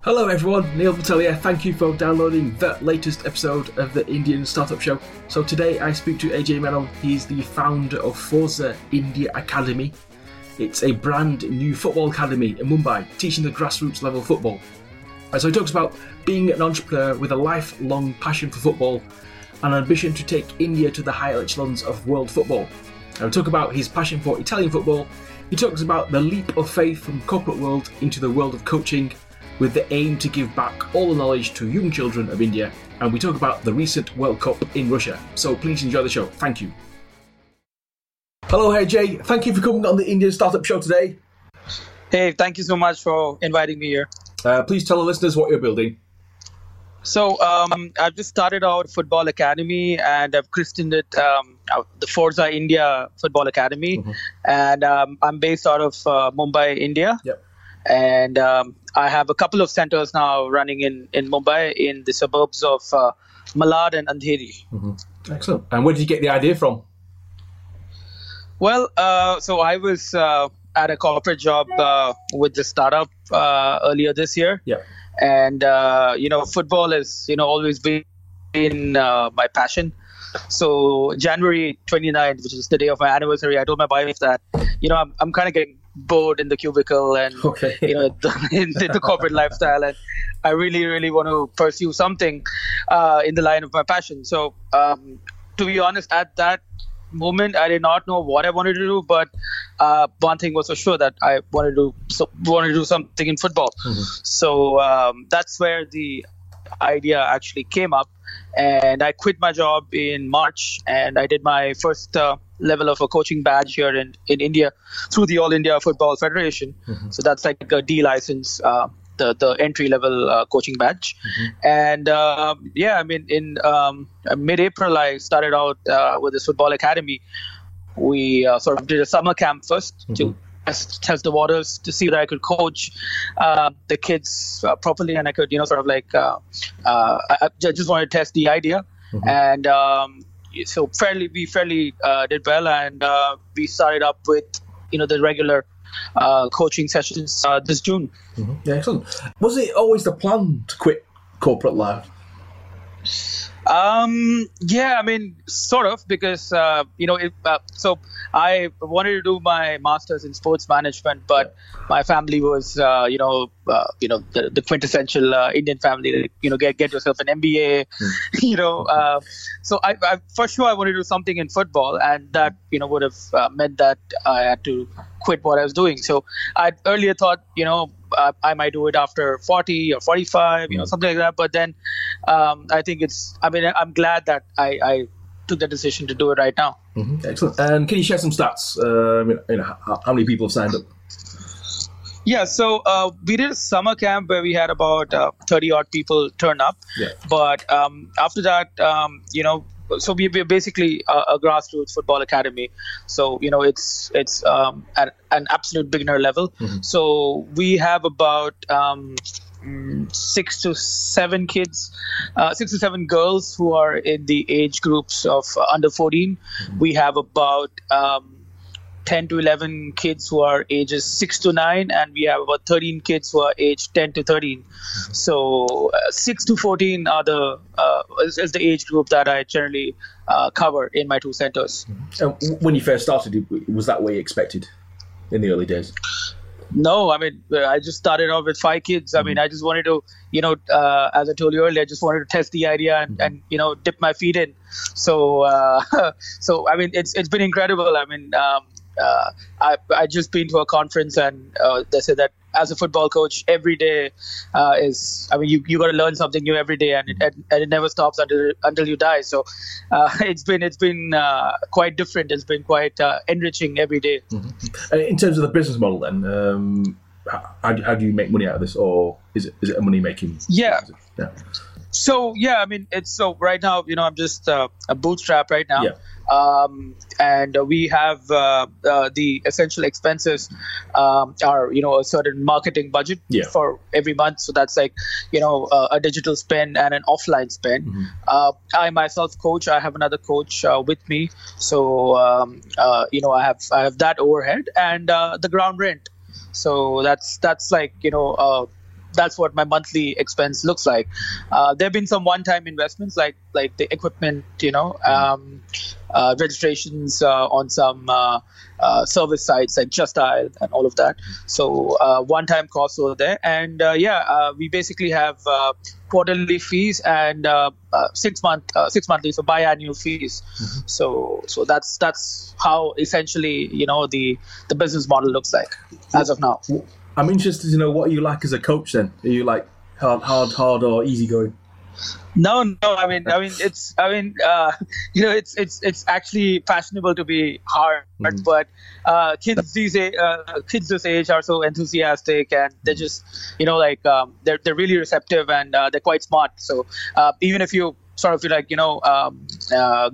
Hello everyone, Neil Patel here. Thank you for downloading the latest episode of the Indian Startup Show. So today I speak to Ajay Menon. He's the founder of Forza India Academy. It's a brand new football academy in Mumbai, teaching the grassroots level football. So he talks about being an entrepreneur with a lifelong passion for football and an ambition to take India to the higher echelons of world football. And we talk about his passion for Italian football. He talks about the leap of faith from the corporate world into the world of coaching, with the aim to give back all the knowledge to young children of India. And we talk about the recent World Cup in Russia. So please enjoy the show. Thank you. Hello, Ajay. Thank you for coming on the Indian Startup Show today. Hey, thank you so much for inviting me here. Please tell the listeners what you're building. So I've just started our football academy and I've christened it the Forza India Football Academy. Mm-hmm. And I'm based out of Mumbai, India. Yep. And I have a couple of centers now running in Mumbai, in the suburbs of Malad and Andheri. Mm-hmm. Excellent. And where did you get the idea from? Well, so I was at a corporate job with the startup earlier this year. Yeah. And, football has, always been my passion. So January 29th, which is the day of my anniversary, I told my wife that, I'm kind of getting bored in the cubicle and the corporate lifestyle, and I really want to pursue something in the line of my passion. So to be honest, at that moment I did not know what I wanted to do, but one thing was for sure, that I wanted to do something in football. Mm-hmm. So that's where the idea actually came up, and I quit my job in March and I did my first level of a coaching badge here in India through the All India Football Federation. Mm-hmm. So that's like a D license, the entry level coaching badge. Mm-hmm. And in mid-April I started out with this football academy. We sort of did a summer camp first. Mm-hmm. To test the waters, to see that I could coach the kids properly, and I could, I just wanted to test the idea. Mm-hmm. And so we fairly did well, and we started up with the regular coaching sessions this June. Mm-hmm. Yeah, excellent. Was it always the plan to quit corporate life? Sort of, because so I wanted to do my master's in sports management, but my family was the quintessential Indian family, get yourself an MBA. So I for sure I wanted to do something in football, and that would have meant that I had to quit what I was doing. So I earlier thought I might do it after 40 or 45, something like that. But then I think I'm glad that I took the decision to do it right now. Mm-hmm. Excellent. And can you share some stats? How many people have signed up? Yeah, so we did a summer camp where we had about 30 odd people turn up. Yeah. But after that, so we're basically a grassroots football academy. So, it's at an absolute beginner level. Mm-hmm. So we have about 6 to 7 kids, 6 to 7 girls who are in the age groups of under 14. Mm-hmm. We have about 10 to 11 kids who are ages 6 to 9, and we have about 13 kids who are aged 10 to 13. Mm-hmm. So 6 to 14 are is the age group that I generally cover in my two centers. Mm-hmm. And when you first started, was that what you expected in the early days? No, I just started off with 5 kids. Mm-hmm. I just wanted to, as I told you earlier, I just wanted to test the idea and, mm-hmm. and dip my feet in. So, it's been incredible. I just been to a conference, and they said that as a football coach, every day you got to learn something new every day, and it never stops until you die. So it's been quite different. It's been quite enriching every day. Mm-hmm. In terms of the business model, then, how do you make money out of this, or is it a money making? Yeah. So right now, I'm just a bootstrap right now. Yeah. and we have the essential expenses are, you know, a certain marketing budget for every month. So that's like, you know, a digital spend and an offline spend. Mm-hmm. I myself coach. I have another coach with me. So, you know, I have that overhead and the ground rent. So that's like, you know, that's what my monthly expense looks like. There have been some one-time investments like the equipment, you know, registrations on some service sites like JustDial and all of that. So one-time costs over there. And we basically have quarterly fees and 6 monthly, so biannual fees. Mm-hmm. So that's how essentially, you know, the business model looks like as of now. I'm interested to know what you like as a coach then. Are you like hard or easygoing? No. I mean, it's. I mean, you know, it's actually fashionable to be hard, but kids this age are so enthusiastic, and they're just, you know, like they're really receptive and they're quite smart. So even if you sort of feel like, you know,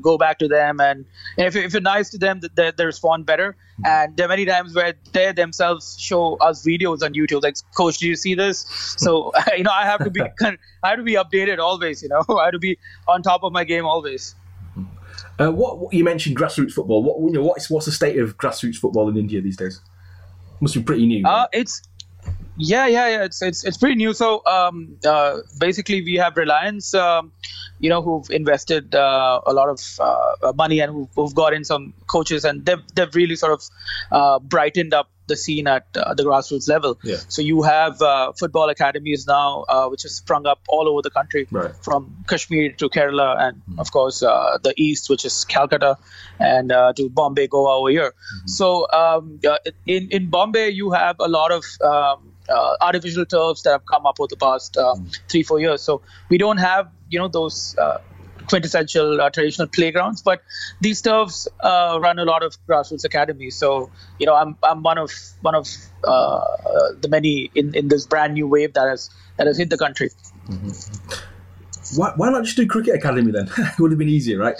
go back to them, and if you're nice to them, they respond better. And there are many times where they themselves show us videos on YouTube, like, "Coach, do you see this?" So you know, I have to be updated always. You know, I have to be on top of my game always. What you mentioned, grassroots football. What's the state of grassroots football in India these days? Must be pretty new. It's. Yeah. It's pretty new. So basically, we have Reliance, you know, who've invested a lot of money and who've got in some coaches, and they've really sort of brightened up the scene at the grassroots level. Yeah. So you have football academies now, which has sprung up all over the country, from Kashmir to Kerala, and of course the East, which is Calcutta, and to Bombay, Goa over here. Mm-hmm. So in Bombay, you have a lot of artificial turfs that have come up over the past 3-4 years. So we don't have, you know, those quintessential traditional playgrounds, but these turfs run a lot of grassroots academies. So, you know, I'm one of the many in this brand new wave that has hit the country. Mm-hmm. Why not just do cricket academy then? It would have been easier, right?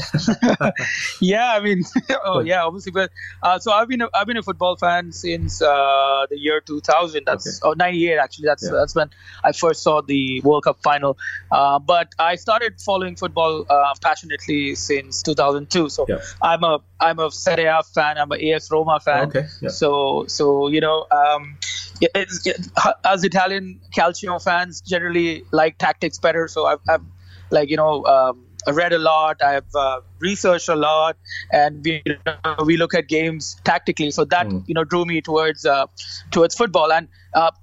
Yeah, I mean, obviously. But so I've been a football fan since the year 2000. That's 98 actually. That's when I first saw the World Cup final. But I started following football passionately since 2002. So I'm a Serie A fan. I'm a AS Roma fan. Okay. Yeah. So you know. As Italian calcio fans generally like tactics better, so I've like, you know, read a lot, I've researched a lot, and we look at games tactically, so that you know, drew me towards football. And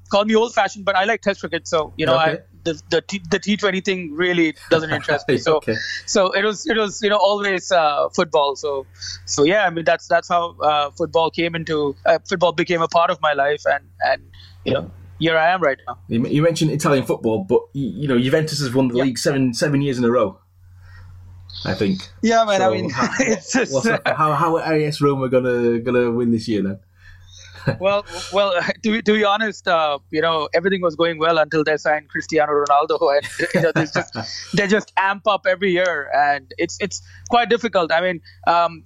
call me old-fashioned, but I like test cricket, so you know, the T20 thing really doesn't interest me. So so it was you know, always football. So yeah, I mean, that's how football became a part of my life, and you know, here I am right now. You mentioned Italian football, but you know, Juventus has won the league seven years in a row, I think. Yeah, man. So I mean, it's just how are AS Roma gonna win this year then? Well. To be honest, you know, everything was going well until they signed Cristiano Ronaldo, and you know, they just amp up every year, and it's quite difficult. I mean,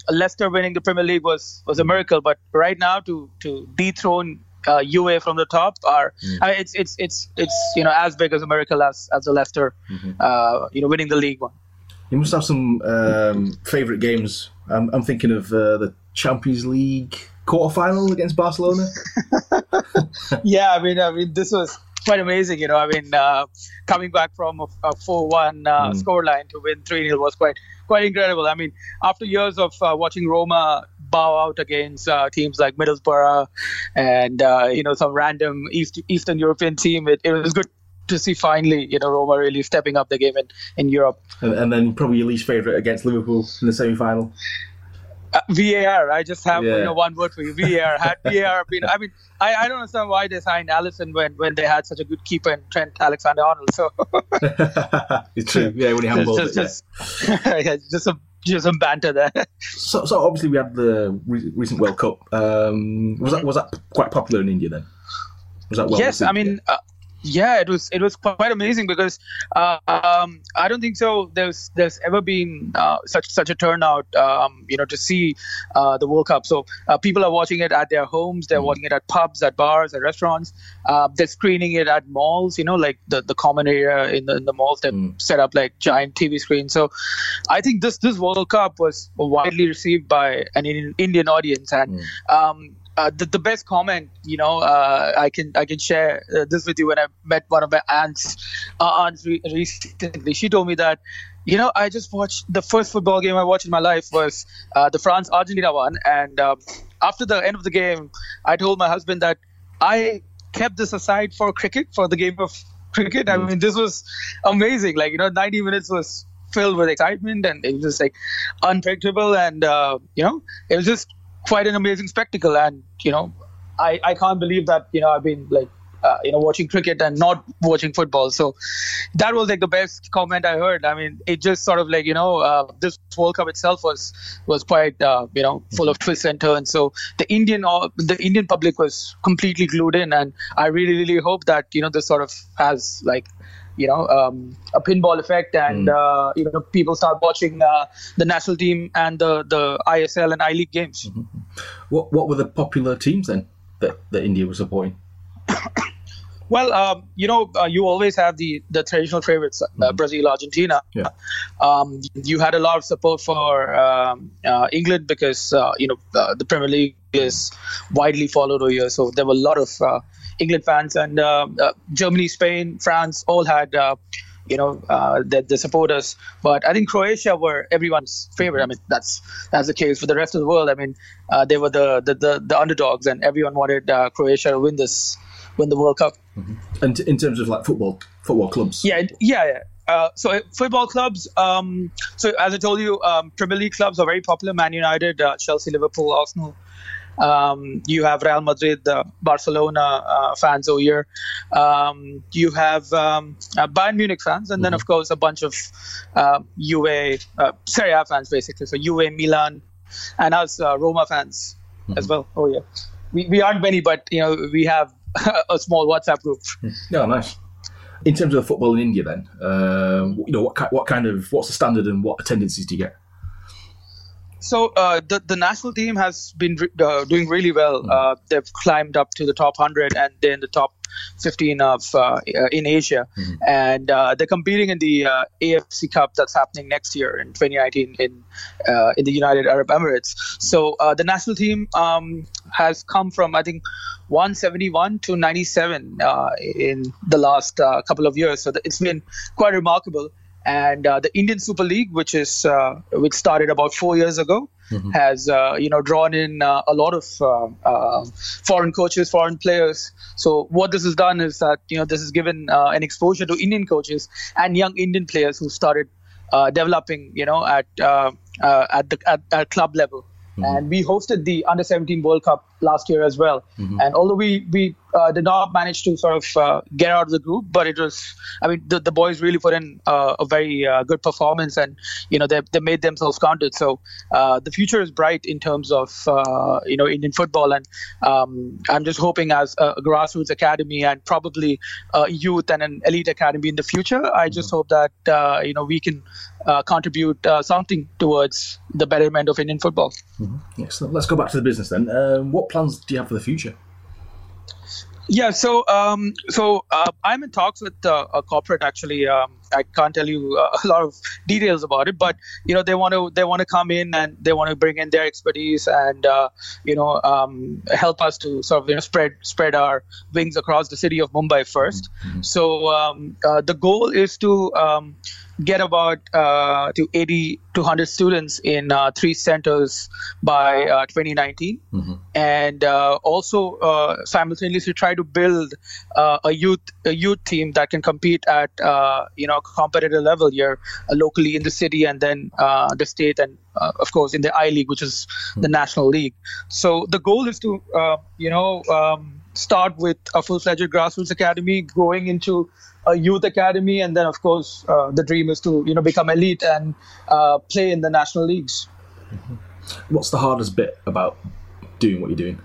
Leicester winning the Premier League was a miracle, but right now to dethrone UA from the top are I mean, it's you know, as big as a miracle as the Leicester, you know, winning the league one. You must have some favourite games. I'm thinking of the Champions League quarterfinal against Barcelona. Yeah, I mean, this was quite amazing. You know, I mean, coming back from a 4-1 scoreline to win 3-0 was quite incredible. I mean, after years of watching Roma bow out against teams like Middlesbrough and you know, some random Eastern European team, it was good to see finally, you know, Roma really stepping up the game in Europe. And then probably your least favourite against Liverpool in the semi-final. VAR, I just have you know, one word for you. VAR. Had VAR been, I mean, I don't understand why they signed Allison when they had such a good keeper in Trent Alexander Arnold. So it's true. Yeah, when he handballed it. Just some banter there. So obviously we had the recent World Cup. Was that quite popular in India then? Was that well received? I mean. Yeah, it was quite amazing because I don't think so. There's ever been such a turnout, to see the World Cup. So people are watching it at their homes. They're watching it at pubs, at bars, at restaurants. They're screening it at malls. You know, like the common area in the malls. They set up like giant TV screens. So I think this World Cup was widely received by an Indian audience, and the best comment, I can share this with you. When I met one of my aunts recently, she told me that, I just watched the first football game I watched in my life was the France-Argentina one. And after the end of the game, I told my husband that I kept this aside for cricket, for the game of cricket. I mean, this was amazing. 90 minutes was filled with excitement, and it was just unpredictable. And, it was just quite an amazing spectacle. And I can't believe that I've been watching cricket and not watching football. So that was the best comment I heard. I mean, it just sort of this World Cup itself was quite full of twists and turns. So the Indian public was completely glued in, and I really hope that this sort of has a pinball effect, and people start watching the national team and the ISL and I League games. Mm-hmm. What were the popular teams then that India was supporting? Well, you always have the traditional favourites, Brazil, Argentina. Yeah. You had a lot of support for England because the Premier League is widely followed over here, so there were a lot of England fans, and Germany, Spain, France all had the supporters. But I think Croatia were everyone's favorite. I mean, that's the case for the rest of the world. I mean, they were the underdogs, and everyone wanted Croatia to win the World Cup. Mm-hmm. And in terms of football clubs, yeah. So football clubs, so as I told you, Premier League clubs are very popular. Man United, Chelsea, Liverpool, Arsenal. You have Real Madrid, Barcelona fans over here. You have Bayern Munich fans, and then of course a bunch of UA, Serie A fans basically. So UA, Milan, and us Roma fans as well. Oh yeah, we aren't many, but we have a small WhatsApp group. Yeah, nice. In terms of football in India, then what's the standard and what attendances do you get? So the national team has been doing really well. They've climbed up to the top 100, and they're in the top 15 of in Asia, and they're competing in the AFC Cup that's happening next year in 2019 in the United Arab Emirates. So the national team has come from, I think, 171 to 97 in the last couple of years. So it's been quite remarkable. And the Indian Super League, which started about 4 years ago, has drawn in a lot of foreign coaches, foreign players. So what this has done is that this has given an exposure to Indian coaches and young Indian players who started developing at club level. And we hosted the Under-17 World Cup last year as well. And although we did not manage to sort of get out of the group, but it was, I mean, the boys really put in a very good performance, and, they made themselves counted. So the future is bright in terms of, Indian football. And I'm just hoping as a grassroots academy and probably youth and an elite academy in the future, I just hope that, we can contribute something towards the betterment of Indian football. Mm-hmm. Excellent. Let's go back to the business then. What plans do you have for the future? Yeah, so I'm in talks with a corporate. Actually, I can't tell you a lot of details about it, but they want to come in and they want to bring in their expertise and help us to sort of spread our wings across the city of Mumbai first. So the goal is to get about to 80 to 100 students in 3 centers by 2019, and also simultaneously try to build a youth team that can compete at competitive level here locally in the city, and then the state, and of course in the I League, which is the national league. So the goal is to start with a full-fledged grassroots academy, growing into a youth academy, and then of course the dream is to become elite and play in the national leagues. What's the hardest bit about doing what you're doing?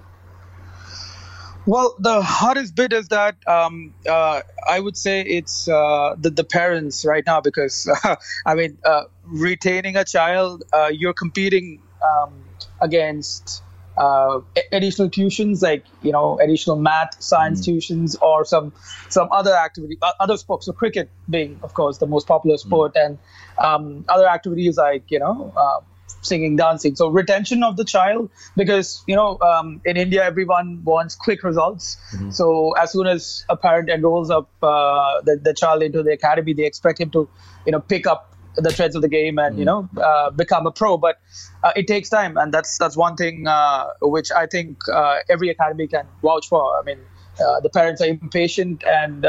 Well, the hardest bit is that I would say it's the parents right now, because retaining a child, you're competing against additional tuitions, like, you know, additional math, science tuitions, or some other activity, other sports. So cricket being, of course, the most popular sport, and other activities like, you know, singing, dancing. So retention of the child, because, you know, in India, everyone wants quick results. So as soon as a parent enrolls up the child into the academy, they expect him to, you know, pick up the threads of the game and, you know, become a pro. But it takes time. And that's one thing which I think every academy can vouch for. I mean, the parents are impatient, and,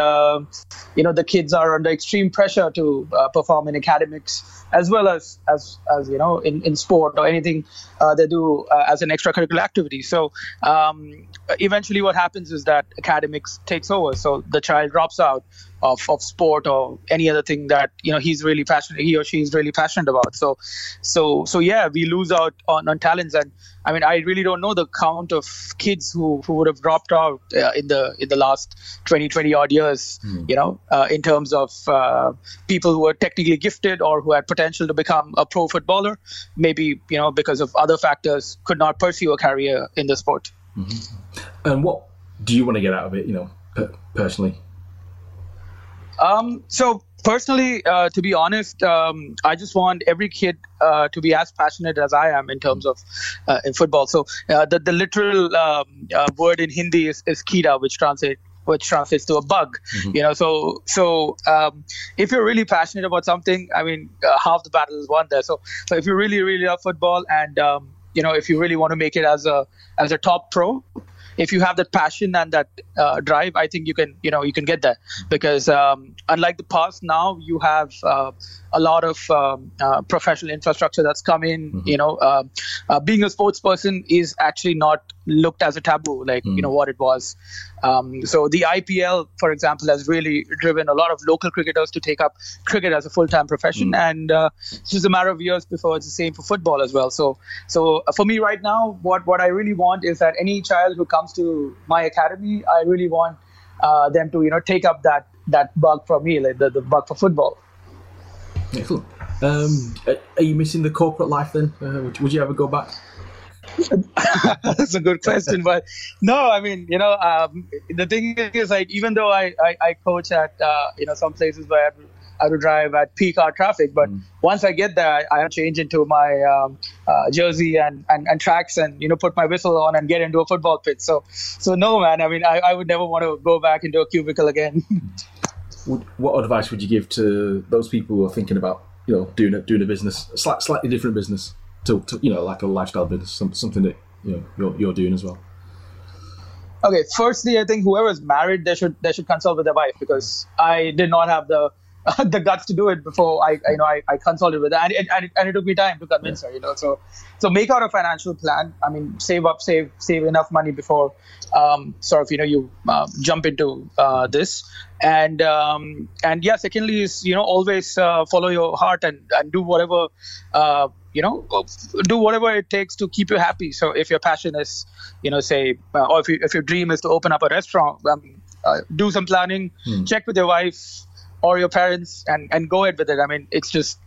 you know, the kids are under extreme pressure to perform in academics as well as you know, in sport or anything they do as an extracurricular activity. So eventually what happens is that academics takes over. So the child drops out of sport or any other thing that, you know, he or she is really passionate about. So yeah, we lose out on talents. And I mean, I really don't know the count of kids who would have dropped out in the last 20 odd years, you know, in terms of people who were technically gifted or who had potential to become a pro footballer, maybe, you know, because of other factors, could not pursue a career in the sport. And what do you want to get out of it, you know, personally? So personally, to be honest, I just want every kid to be as passionate as I am in terms of in football. So the literal word in Hindi is "kida," which translates to a bug. You know, so if you're really passionate about something, I mean, half the battle is won there. So if you really love football, and you know, if you really want to make it as a top pro, if you have that passion and that drive, I think you can get there, because unlike the past, now you have a lot of professional infrastructure that's come in. You know, being a sports person is actually not looked as a taboo, like, you know, what it was. So the IPL, for example, has really driven a lot of local cricketers to take up cricket as a full-time profession. And it's just a matter of years before it's the same for football as well. So for me right now, what I really want is that any child who comes to my academy, I really want them to, you know, take up that bug for me, like the bug for football. Excellent. Are you missing the corporate life then? Would you ever go back? That's a good question, but no, I mean, you know, the thing is, like, even though I coach at you know, some places where I would drive at peak hour traffic, but once I get there, I change into my jersey and tracks, and, you know, put my whistle on and get into a football pitch. So no, man, I mean, I would never want to go back into a cubicle again. What advice would you give to those people who are thinking about, you know, doing a business, slightly different business? To you know, like a lifestyle business, something that, you know, you're doing as well. Okay, firstly, I think whoever's married, they should consult with their wife, because I did not have the guts to do it before I consulted with her, and it took me time to convince her, you know. So make out a financial plan. I mean, save enough money before sort of, you know, you jump into this. And yeah, secondly is, you know, always follow your heart and do whatever it takes to keep you happy. So if your passion is, you know, say, or if your dream is to open up a restaurant, do some planning, check with your wife or your parents, and go ahead with it. I mean, it's just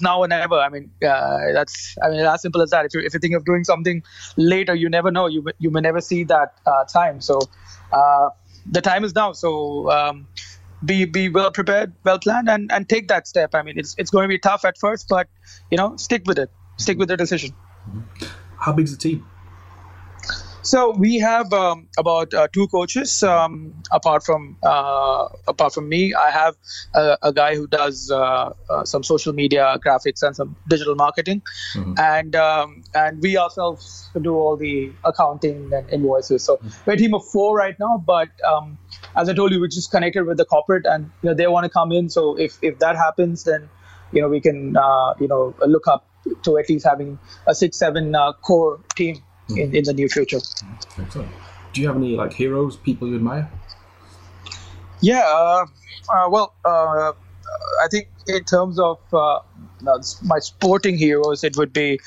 now and ever. I mean, as simple as that. If you think of doing something later, you never know. You may never see that time. So the time is now. So be well prepared, well planned, and take that step. I mean, it's going to be tough at first, but, you know, stick with it. Stick with the decision. How big is the team? So we have about two coaches. Apart from me, I have a guy who does some social media graphics and some digital marketing, and we ourselves do all the accounting and invoices. So we're a team of four right now. But as I told you, we're just connected with the corporate, and, you know, they want to come in. So if that happens, then, you know, we can look up to at least having a 6-7 core team. In the near future. Excellent. Do you have any, like, heroes, people you admire? Yeah, well, I think in terms of my sporting heroes, it would be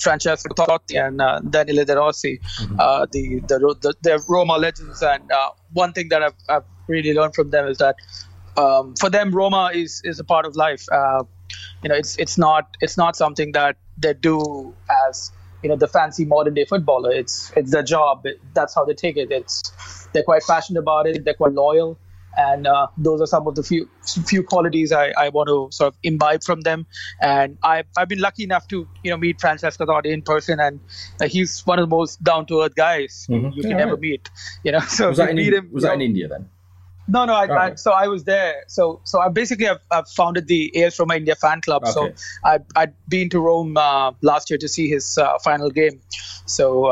Francesco Totti and Daniele De Rossi, the Roma legends. And one thing that I've really learned from them is that for them, Roma is a part of life. It's not something that they do as the fancy modern day footballer. It's their job. That's how they take it. They're quite passionate about it. They're quite loyal. And those are some of the few qualities I want to sort of imbibe from them. And I've been lucky enough to meet Francesco Totti in person, and he's one of the most down to earth guys you can ever meet. So was that in India then? No. So I was there. So I basically I've founded the AS Roma India fan club. Okay. So I'd been to Rome last year to see his final game. So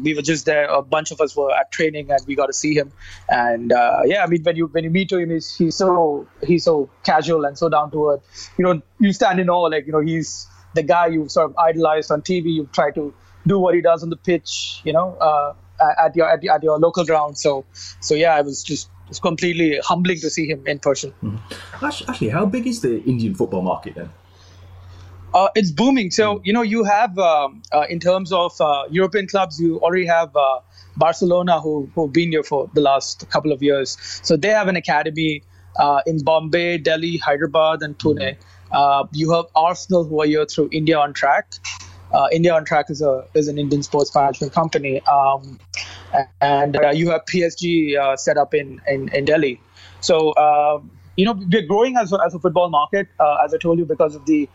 we were just there. A bunch of us were at training, and we got to see him. And when you meet him, he's so casual and so down to earth. You stand in awe. He's the guy you sort of idolized on TV. You try to do what he does on the pitch. At your local ground, so it was just completely humbling to see him in person. Mm-hmm. Actually, how big is the Indian football market then? It's booming. So you have in terms of European clubs, you already have Barcelona, who've been here for the last couple of years. So they have an academy in Bombay, Delhi, Hyderabad, and Pune. Mm-hmm. You have Arsenal, who are here through India on Track. India on Track is an Indian sports management company, and you have PSG set up in Delhi. So we're growing as a football market, as I told you, because of the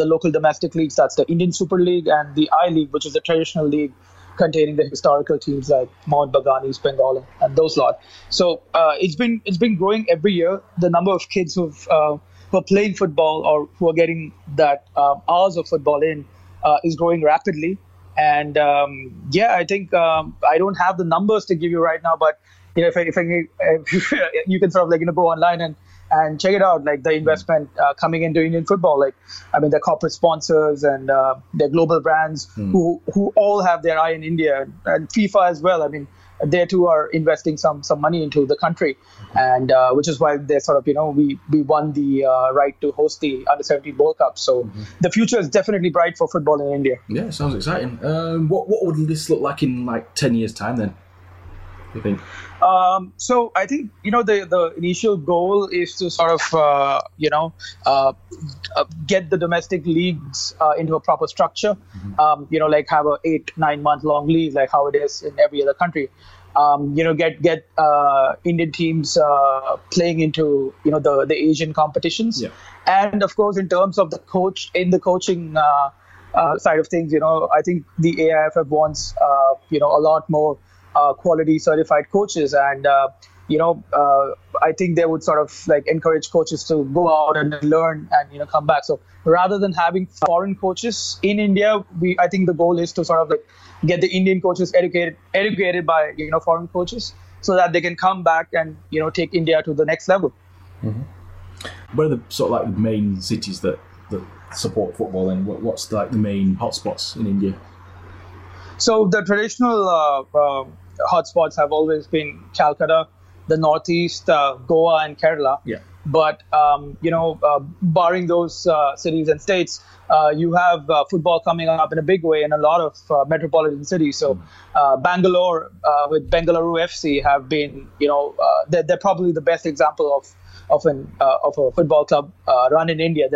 local domestic leagues. That's the Indian Super League and the I League, which is the traditional league containing the historical teams like Mohun Bagan, East Bengal, and those lot. So it's been growing every year. The number of kids who are playing football or who are getting that hours of football in. Is growing rapidly, and I think I don't have the numbers to give you right now, but if you can sort of go online and check it out, the investment coming into Indian football, their corporate sponsors and their global brands who all have their eye in India, and FIFA as well. They too are investing some money into the country, and which is why they sort of we won the right to host the Under-17 World Cup. So the future is definitely bright for football in India. Yeah, sounds exciting. What would this look like in 10 years' time then? You think? So I think the initial goal is to sort of get the domestic leagues into a proper structure. Have a 8-9 month long league like how it is in every other country. Get Indian teams playing into the Asian competitions, and of course in terms of the coaching side of things, I think the AIFF wants a lot more. Quality certified coaches, and I think they would sort of encourage coaches to go out and learn and come back. So rather than having foreign coaches in India, I think the goal is to sort of get the Indian coaches educated by foreign coaches, so that they can come back and take India to the next level. Mm-hmm. What are the sort of the main cities that support football, and what's the main hotspots in India? So the traditional hotspots have always been Calcutta, the Northeast, Goa, and Kerala. Yeah. But barring those cities and states, you have football coming up in a big way in a lot of metropolitan cities. So Bangalore with Bengaluru FC have been, they're probably the best example of a football club run in India.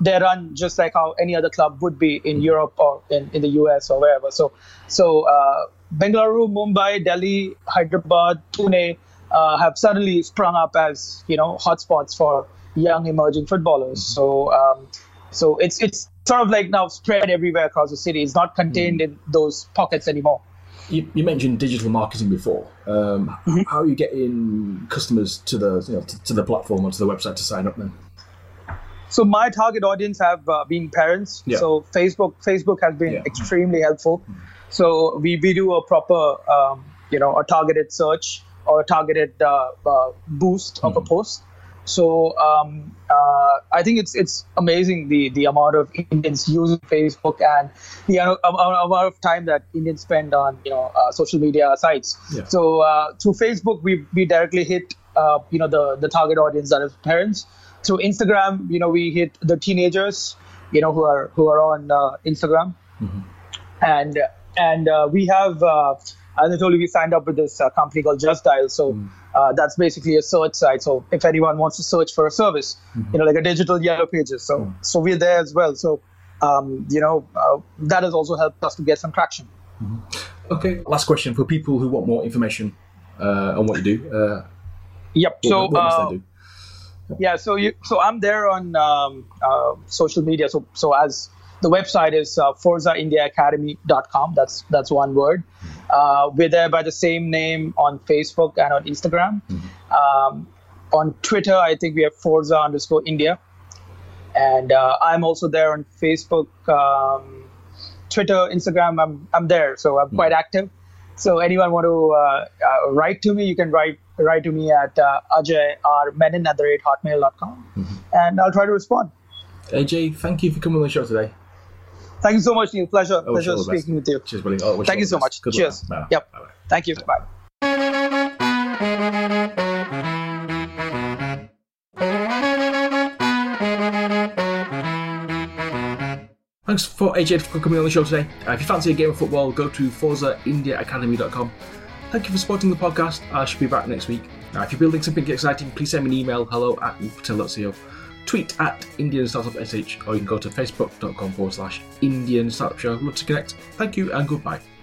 They run just like how any other club would be in Europe or in the US or wherever. So Bengaluru, Mumbai, Delhi, Hyderabad, Pune have suddenly sprung up as hotspots for young emerging footballers. So it's sort of now spread everywhere across the city. It's not contained in those pockets anymore. You mentioned digital marketing before. How are you getting customers to the to the platform or to the website to sign up then? So my target audience have been parents. Yeah. So Facebook has been extremely helpful. So we do a proper a targeted search or a targeted boost of a post. So I think it's amazing the amount of Indians using Facebook and the amount of time that Indians spend on social media sites. Yeah. So through Facebook, we directly hit the target audience that is parents. through Instagram, you know, we hit the teenagers, you know, who are on Instagram. Mm-hmm. And we have, as I told you, we signed up with this company called JustDial. So that's basically a search site. So if anyone wants to search for a service, you know, like a digital Yellow Pages. So so we're there as well. So, you know, that has also helped us to get some traction. Mm-hmm. Okay. Last question for people who want more information on what you do. Yep. What must they do? Yeah, so I'm there on social media. So as the website is ForzaIndiaAcademy.com. That's one word. We're there by the same name on Facebook and on Instagram. Mm-hmm. On Twitter, I think we have Forza_India, and I'm also there on Facebook, Twitter, Instagram. I'm there, so I'm quite active. So anyone want to write to me, you can write to me at Ajay R. Menon @hotmail.com, and I'll try to respond. Ajay, thank you for coming on the show today. Thank you so much, Neil. Pleasure, pleasure speaking with you. Cheers, buddy. Thank you so much. Cheers. Yep. Thank you. Bye. Thanks for AJ for coming on the show today. If you fancy a game of football, go to ForzaIndiaAcademy.com. Thank you for supporting the podcast. I should be back next week. If you're building something exciting, please send me an email, hello@neilpatel.co. Tweet at Indian Startup SH, or you can go to facebook.com/Indian Startup Show. Love to connect. Thank you and goodbye.